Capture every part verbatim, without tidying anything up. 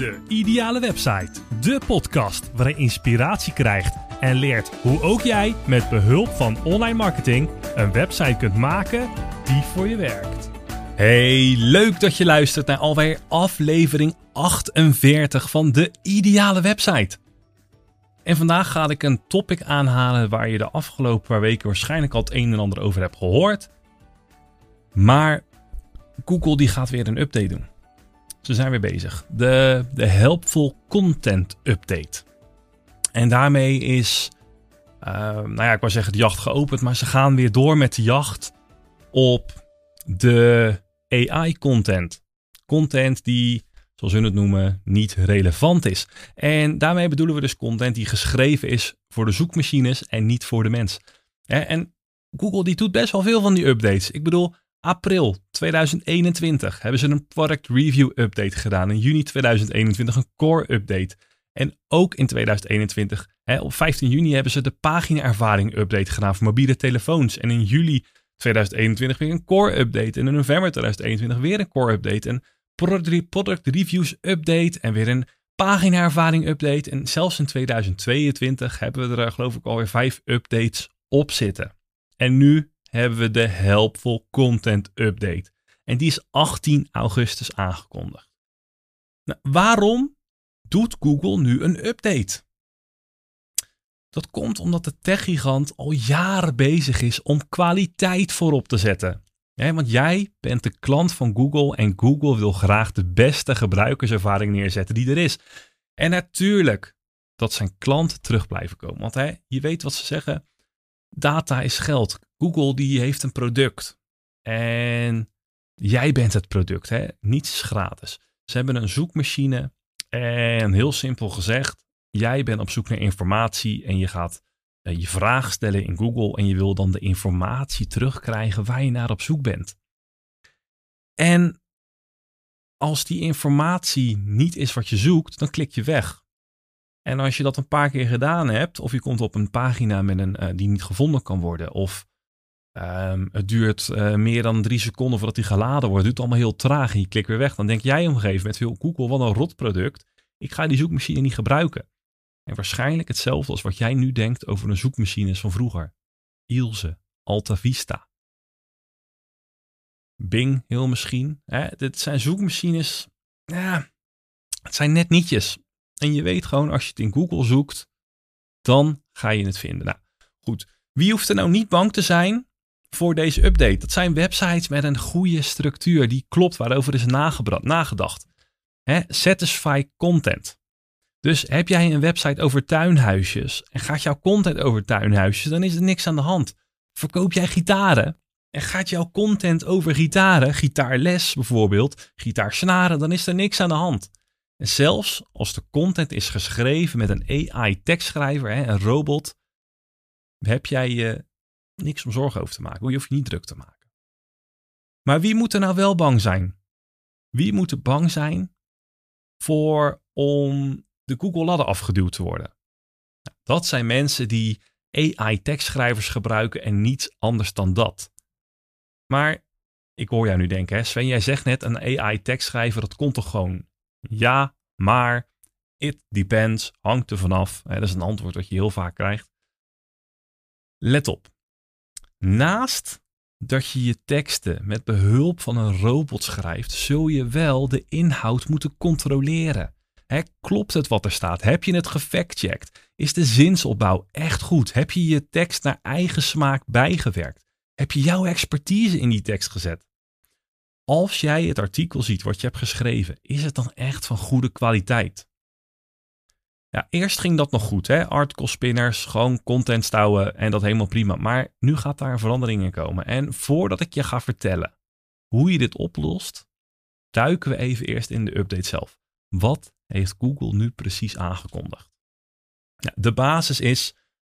De Ideale Website, de podcast waar je inspiratie krijgt en leert hoe ook jij met behulp van online marketing een website kunt maken die voor je werkt. Hey, leuk dat je luistert naar alweer aflevering achtenveertig van De Ideale Website. En vandaag ga ik een topic aanhalen waar je de afgelopen paar weken waarschijnlijk al het een en ander over hebt gehoord. Maar Google die gaat weer een update doen. Ze zijn weer bezig. De, de Helpful Content Update. En daarmee is, uh, nou ja, ik wou zeggen de jacht geopend, maar ze gaan weer door met de jacht op de A I-content. Content die, zoals hun het noemen, niet relevant is. En daarmee bedoelen we dus content die geschreven is voor de zoekmachines en niet voor de mens. En Google die doet best wel veel van die updates. Ik bedoel, april tweeduizend eenentwintig hebben ze een product review update gedaan. In juni tweeduizend eenentwintig een core update. En ook in tweeduizend eenentwintig, hè, op vijftien juni hebben ze de pagina ervaring update gedaan voor mobiele telefoons. En in juli tweeduizend eenentwintig weer een core update. En in november tweeduizend eenentwintig weer een core update. En product reviews update en weer een pagina ervaring update. En zelfs in tweeduizend tweeëntwintig hebben we er geloof ik alweer vijf updates op zitten. En nu hebben we de Helpful Content Update. En die is achttien augustus aangekondigd. Nou, waarom doet Google nu een update? Dat komt omdat de techgigant al jaren bezig is om kwaliteit voorop te zetten. Ja, want jij bent de klant van Google en Google wil graag de beste gebruikerservaring neerzetten die er is. En natuurlijk dat zijn klanten terug blijven komen. Want hè, je weet wat ze zeggen, data is geld. Google die heeft een product en jij bent het product. Hè? Niets is gratis. Ze hebben een zoekmachine en heel simpel gezegd, jij bent op zoek naar informatie en je gaat uh, je vraag stellen in Google en je wil dan de informatie terugkrijgen waar je naar op zoek bent. En als die informatie niet is wat je zoekt, dan klik je weg. En als je dat een paar keer gedaan hebt, of je komt op een pagina met een, uh, die niet gevonden kan worden, of Um, het duurt uh, meer dan drie seconden voordat die geladen wordt. Het duurt allemaal heel traag en je klikt weer weg. Dan denk jij op een gegeven moment, Google, wat een rotproduct. Ik ga die zoekmachine niet gebruiken. En waarschijnlijk hetzelfde als wat jij nu denkt over de zoekmachines van vroeger. Ilse, AltaVista, Bing heel misschien. Eh, dit zijn zoekmachines, eh, het zijn net nietjes. En je weet gewoon, als je het in Google zoekt, dan ga je het vinden. Nou, goed. Wie hoeft er nou niet bang te zijn voor deze update? Dat zijn websites met een goede structuur die klopt, waarover is nagedacht. He, satisfy content. Dus heb jij een website over tuinhuisjes en gaat jouw content over tuinhuisjes, dan is er niks aan de hand. Verkoop jij gitaren en gaat jouw content over gitaren, gitaarles bijvoorbeeld, gitaarsnaren, dan is er niks aan de hand. En zelfs als de content is geschreven met een A I-tekstschrijver, een robot, heb jij je niks om zorgen over te maken. Je hoeft je niet druk te maken. Maar wie moet er nou wel bang zijn? Wie moet er bang zijn voor om de Google ladder afgeduwd te worden? Nou, dat zijn mensen die A I-tekstschrijvers gebruiken en niets anders dan dat. Maar ik hoor jou nu denken, hè, Sven, jij zegt net een A I-tekstschrijver, dat komt toch gewoon? Ja, maar it depends, hangt er vanaf. Dat is een antwoord wat je heel vaak krijgt. Let op. Naast dat je je teksten met behulp van een robot schrijft, zul je wel de inhoud moeten controleren. Hè, klopt het wat er staat? Heb je het gefactcheckt? Is de zinsopbouw echt goed? Heb je je tekst naar eigen smaak bijgewerkt? Heb je jouw expertise in die tekst gezet? Als jij het artikel ziet wat je hebt geschreven, is het dan echt van goede kwaliteit? Ja, eerst ging dat nog goed, hè? Article spinners, gewoon content stouwen en dat helemaal prima. Maar nu gaat daar een verandering in komen. En voordat ik je ga vertellen hoe je dit oplost, duiken we even eerst in de update zelf. Wat heeft Google nu precies aangekondigd? Ja, de basis is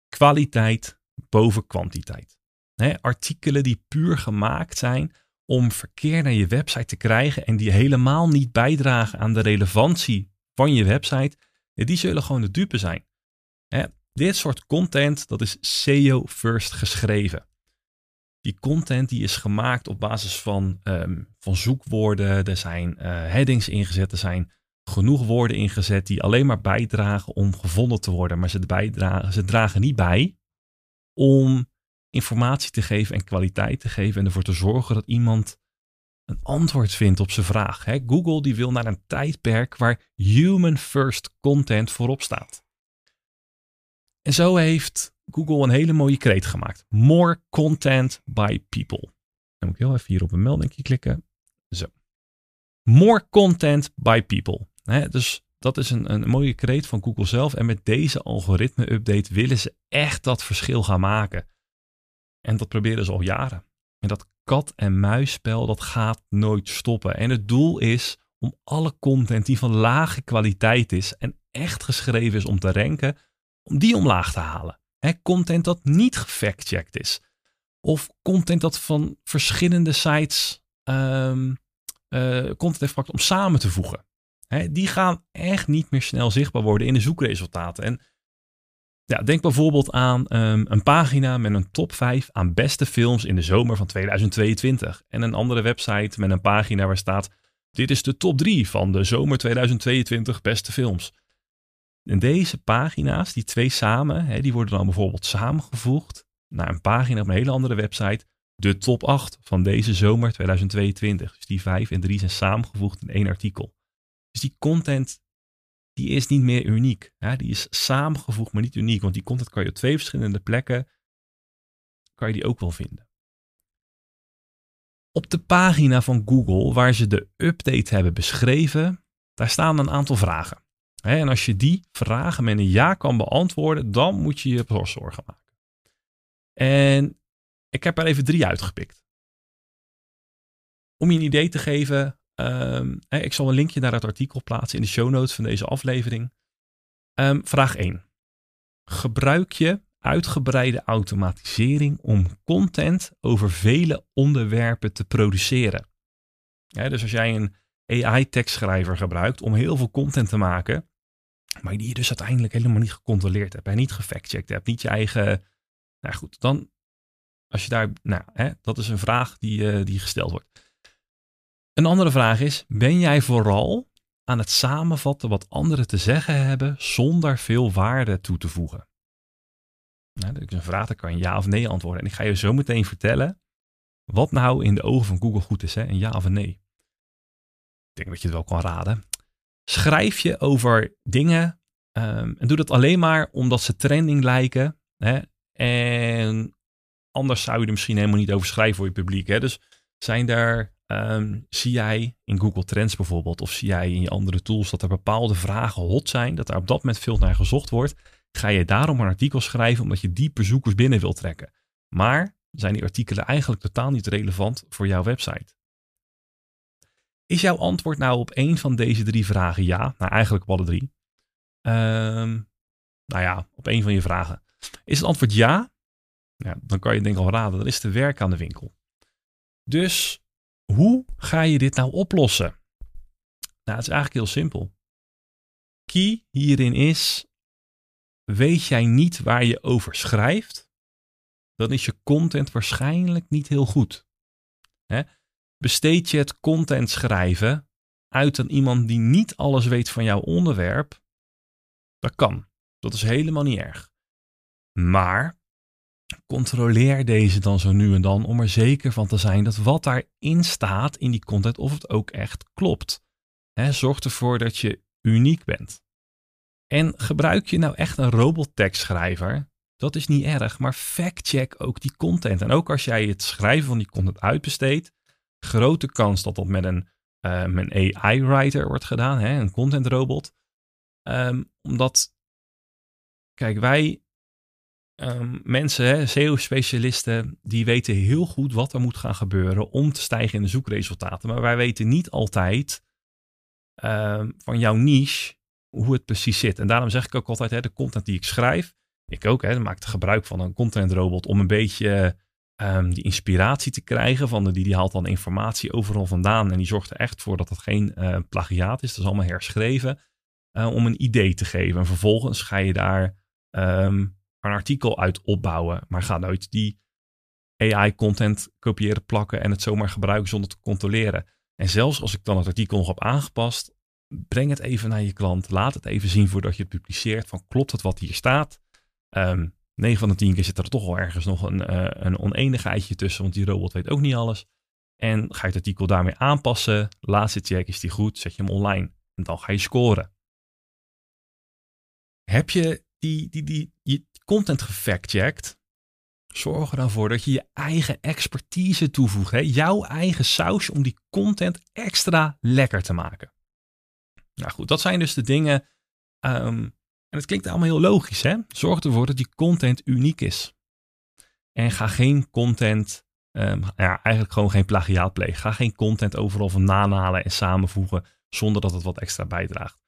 kwaliteit boven kwantiteit. Hè, artikelen die puur gemaakt zijn om verkeer naar je website te krijgen en die helemaal niet bijdragen aan de relevantie van je website, ja, die zullen gewoon de dupe zijn. Hè? Dit soort content, dat is S E O first geschreven. Die content die is gemaakt op basis van, um, van zoekwoorden. Er zijn uh, headings ingezet. Er zijn genoeg woorden ingezet die alleen maar bijdragen om gevonden te worden. Maar ze, bijdragen, ze dragen niet bij om informatie te geven en kwaliteit te geven en ervoor te zorgen dat iemand een antwoord vindt op zijn vraag. He, Google die wil naar een tijdperk waar human first content voorop staat. En zo heeft Google een hele mooie kreet gemaakt. More content by people. Dan moet ik heel even hier op een meldingje klikken. Zo. More content by people. He, dus dat is een, een mooie kreet van Google zelf. En met deze algoritme-update willen ze echt dat verschil gaan maken. En dat proberen ze al jaren. En dat kat- en muisspel, dat gaat nooit stoppen. En het doel is om alle content die van lage kwaliteit is en echt geschreven is om te ranken, om die omlaag te halen. He, content dat niet gefactcheckt is. Of content dat van verschillende sites um, uh, content heeft gepakt om samen te voegen. He, die gaan echt niet meer snel zichtbaar worden in de zoekresultaten. En ja, denk bijvoorbeeld aan um, een pagina met een top vijf aan beste films in de zomer van tweeduizend tweeëntwintig. En een andere website met een pagina waar staat: dit is de top drie van de zomer tweeduizend tweeëntwintig beste films. En deze pagina's, die twee samen, hè, die worden dan bijvoorbeeld samengevoegd naar een pagina op een hele andere website. De top acht van deze zomer tweeduizend tweeëntwintig. Dus die vijf en drie zijn samengevoegd in één artikel. Dus die content, die is niet meer uniek. Hè? Die is samengevoegd, maar niet uniek. Want die content kan je op twee verschillende plekken, kan je die ook wel vinden. Op de pagina van Google, waar ze de update hebben beschreven, daar staan een aantal vragen. Hè? En als je die vragen met een ja kan beantwoorden, dan moet je je zorgen maken. En ik heb er even drie uitgepikt. Om je een idee te geven, Um, ik zal een linkje naar het artikel plaatsen in de show notes van deze aflevering. Um, vraag één. Gebruik je uitgebreide automatisering om content over vele onderwerpen te produceren? Ja, dus als jij een A I-tekstschrijver gebruikt om heel veel content te maken, maar die je dus uiteindelijk helemaal niet gecontroleerd hebt en niet gefactcheckt hebt, niet je eigen... Nou goed, dan als je daar... Nou, hè, dat is een vraag die, uh, die gesteld wordt. Een andere vraag is, ben jij vooral aan het samenvatten wat anderen te zeggen hebben zonder veel waarde toe te voegen? Nou, dat is een vraag, daar kan je ja of nee antwoorden. En ik ga je zo meteen vertellen wat nou in de ogen van Google goed is, hè? Een ja of een nee. Ik denk dat je het wel kan raden. Schrijf je over dingen um, en doe dat alleen maar omdat ze trending lijken. Hè? En anders zou je er misschien helemaal niet over schrijven voor je publiek. Hè? Dus zijn daar... Um, zie jij in Google Trends bijvoorbeeld, of zie jij in je andere tools dat er bepaalde vragen hot zijn, dat daar op dat moment veel naar gezocht wordt, ga je daarom een artikel schrijven omdat je diepe zoekers binnen wil trekken. Maar zijn die artikelen eigenlijk totaal niet relevant voor jouw website? Is jouw antwoord nou op één van deze drie vragen ja? Nou, eigenlijk op alle drie. Um, nou ja, op één van je vragen. Is het antwoord ja? Ja, dan kan je denk ik al raden, dan is de werk aan de winkel. Dus... hoe ga je dit nou oplossen? Nou, het is eigenlijk heel simpel. Key hierin is, weet jij niet waar je over schrijft, dan is je content waarschijnlijk niet heel goed. Hè? Besteed je het content schrijven uit aan iemand die niet alles weet van jouw onderwerp, dat kan. Dat is helemaal niet erg. Maar... controleer deze dan zo nu en dan om er zeker van te zijn dat wat daarin staat in die content, of het ook echt klopt. He, zorg ervoor dat je uniek bent. En gebruik je nou echt een robottekstschrijver? Dat is niet erg, maar factcheck ook die content. En ook als jij het schrijven van die content uitbesteedt, grote kans dat dat met een, uh, met een A I-writer wordt gedaan, he, een contentrobot. Um, omdat, kijk, wij... Um, mensen, S E O-specialisten, die weten heel goed wat er moet gaan gebeuren om te stijgen in de zoekresultaten. Maar wij weten niet altijd um, van jouw niche hoe het precies zit. En daarom zeg ik ook altijd, he, de content die ik schrijf, ik ook, he, dan maak ik gebruik van een contentrobot om een beetje um, die inspiratie te krijgen. Van de, die, die haalt dan informatie overal vandaan en die zorgt er echt voor dat het geen uh, plagiaat is. Dat is allemaal herschreven uh, om een idee te geven. En vervolgens ga je daar... Um, een artikel uit opbouwen, maar ga nooit die A I-content kopiëren, plakken en het zomaar gebruiken zonder te controleren. En zelfs als ik dan het artikel nog heb aangepast, breng het even naar je klant. Laat het even zien voordat je het publiceert. Van, klopt het wat hier staat? Um, negen van de tien keer zit er toch wel ergens nog een, uh, een oneenigheidje tussen. Want die robot weet ook niet alles. En ga je het artikel daarmee aanpassen. Laatste check, is die goed? Zet je hem online. En dan ga je scoren. Heb je die, die, die, je content gefactcheckt? Zorg er dan voor dat je je eigen expertise toevoegt. Hè? Jouw eigen saus om die content extra lekker te maken. Nou goed, dat zijn dus de dingen. Um, en het klinkt allemaal heel logisch. Hè? Zorg ervoor dat die content uniek is. En ga geen content, um, ja, eigenlijk gewoon geen plagiaat plegen. Ga geen content overal van nahalen en samenvoegen zonder dat het wat extra bijdraagt.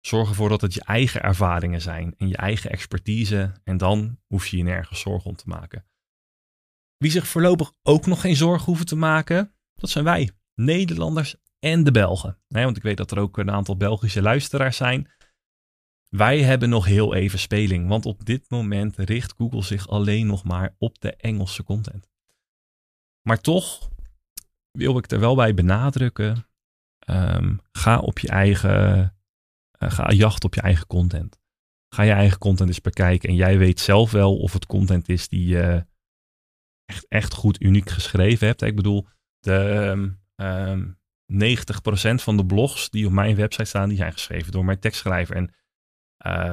Zorg ervoor dat het je eigen ervaringen zijn en je eigen expertise. En dan hoef je je nergens zorgen om te maken. Wie zich voorlopig ook nog geen zorgen hoeven te maken, dat zijn wij, Nederlanders en de Belgen. Nee, want ik weet dat er ook een aantal Belgische luisteraars zijn. Wij hebben nog heel even speling, want op dit moment richt Google zich alleen nog maar op de Engelse content. Maar toch wil ik er wel bij benadrukken, um, ga op je eigen... Uh, ga jacht op je eigen content. Ga je eigen content eens bekijken. En jij weet zelf wel of het content is die je uh, echt, echt goed uniek geschreven hebt. Ik bedoel, de um, um, negentig procent van de blogs die op mijn website staan, die zijn geschreven door mijn tekstschrijver. En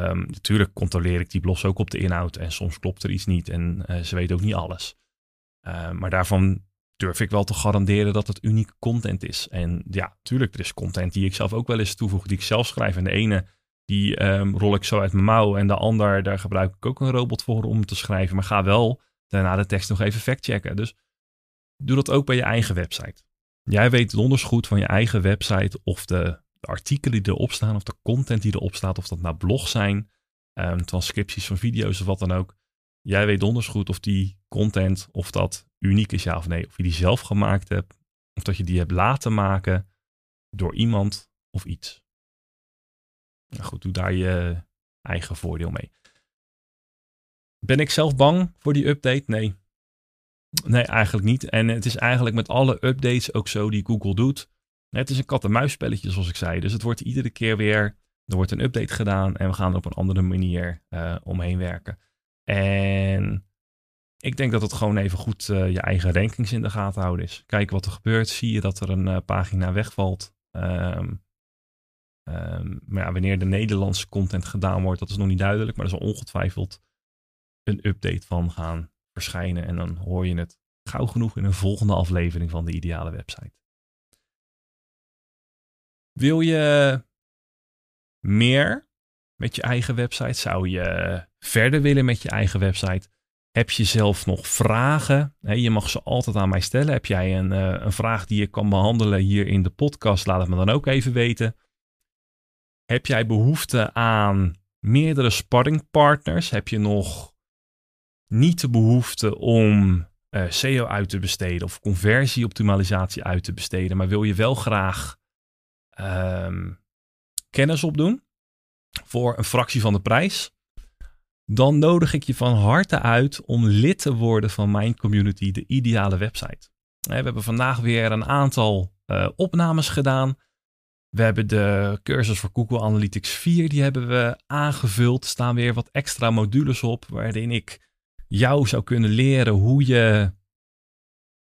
um, natuurlijk controleer ik die blogs ook op de inhoud. En soms klopt er iets niet. En uh, ze weten ook niet alles. Uh, maar daarvan durf ik wel te garanderen dat het uniek content is. En ja, tuurlijk, er is content die ik zelf ook wel eens toevoeg, die ik zelf schrijf. En de ene, die um, rol ik zo uit mijn mouw. En de ander, daar gebruik ik ook een robot voor om te schrijven. Maar ga wel daarna de tekst nog even factchecken. Dus doe dat ook bij je eigen website. Jij weet donders goed van je eigen website of de, de artikelen die erop staan, of de content die erop staat, of dat nou blogs zijn, um, transcripties van video's of wat dan ook. Jij weet donders goed of die content, of dat uniek is ja of nee. Of je die zelf gemaakt hebt, of dat je die hebt laten maken door iemand of iets. Nou goed, doe daar je eigen voordeel mee. Ben ik zelf bang voor die update? Nee. Nee, eigenlijk niet. En het is eigenlijk met alle updates ook zo die Google doet. Het is een kat-en-muisspelletje zoals ik zei. Dus het wordt iedere keer weer, er wordt een update gedaan en we gaan er op een andere manier uh, omheen werken. En ik denk dat het gewoon even goed uh, je eigen rankings in de gaten houden is. Kijk wat er gebeurt. Zie je dat er een uh, pagina wegvalt. Um, um, maar ja, wanneer de Nederlandse content gedaan wordt, dat is nog niet duidelijk. Maar er zal ongetwijfeld een update van gaan verschijnen. En dan hoor je het gauw genoeg in een volgende aflevering van De Ideale Website. Wil je meer met je eigen website? Zou je verder willen met je eigen website? Heb je zelf nog vragen? He, je mag ze altijd aan mij stellen. Heb jij een, uh, een vraag die je kan behandelen hier in de podcast? Laat het me dan ook even weten. Heb jij behoefte aan meerdere sparringpartners? Heb je nog niet de behoefte om uh, S E O uit te besteden of conversieoptimalisatie uit te besteden, maar wil je wel graag um, kennis opdoen voor een fractie van de prijs? Dan nodig ik je van harte uit om lid te worden van mijn community, De Ideale Website. We hebben vandaag weer een aantal uh, opnames gedaan. We hebben de cursus voor Google Analytics vier, die hebben we aangevuld. Er staan weer wat extra modules op, waarin ik jou zou kunnen leren hoe je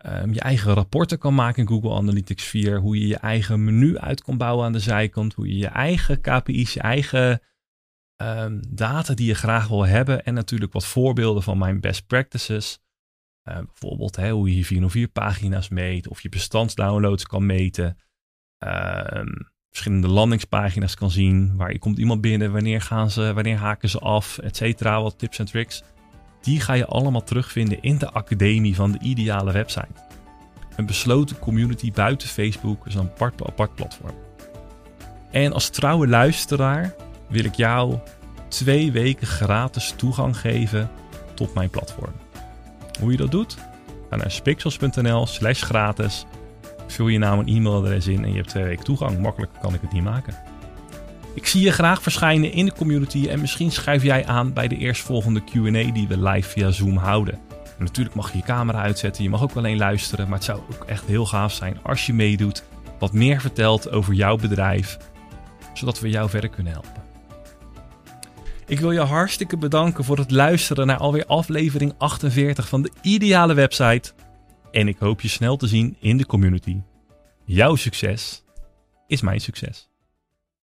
um, je eigen rapporten kan maken in Google Analytics vier. Hoe je je eigen menu uit kan bouwen aan de zijkant. Hoe je je eigen K P I's, je eigen Um, data die je graag wil hebben en natuurlijk wat voorbeelden van mijn best practices. Uh, bijvoorbeeld hè, hoe je je vier nul vier pagina's meet of je bestandsdownloads kan meten. Uh, verschillende landingspagina's kan zien. Waar komt iemand binnen, wanneer gaan ze, wanneer haken ze af, et cetera. Wat tips en tricks. Die ga je allemaal terugvinden in de academie van De Ideale Website. Een besloten community buiten Facebook is een apart, apart platform. En als trouwe luisteraar wil ik jou twee weken gratis toegang geven tot mijn platform. Hoe je dat doet? Ga naar spixels.nl slash gratis. Vul je naam en e-mailadres in en je hebt twee weken toegang. Makkelijker kan ik het niet maken. Ik zie je graag verschijnen in de community en misschien schuif jij aan bij de eerstvolgende Q en A die we live via Zoom houden. En natuurlijk mag je je camera uitzetten, je mag ook alleen luisteren, maar het zou ook echt heel gaaf zijn als je meedoet, wat meer vertelt over jouw bedrijf. zodat we jou verder kunnen helpen. Ik wil je hartstikke bedanken voor het luisteren naar alweer aflevering achtenveertig van De Ideale Website. En ik hoop je snel te zien in de community. Jouw succes is mijn succes.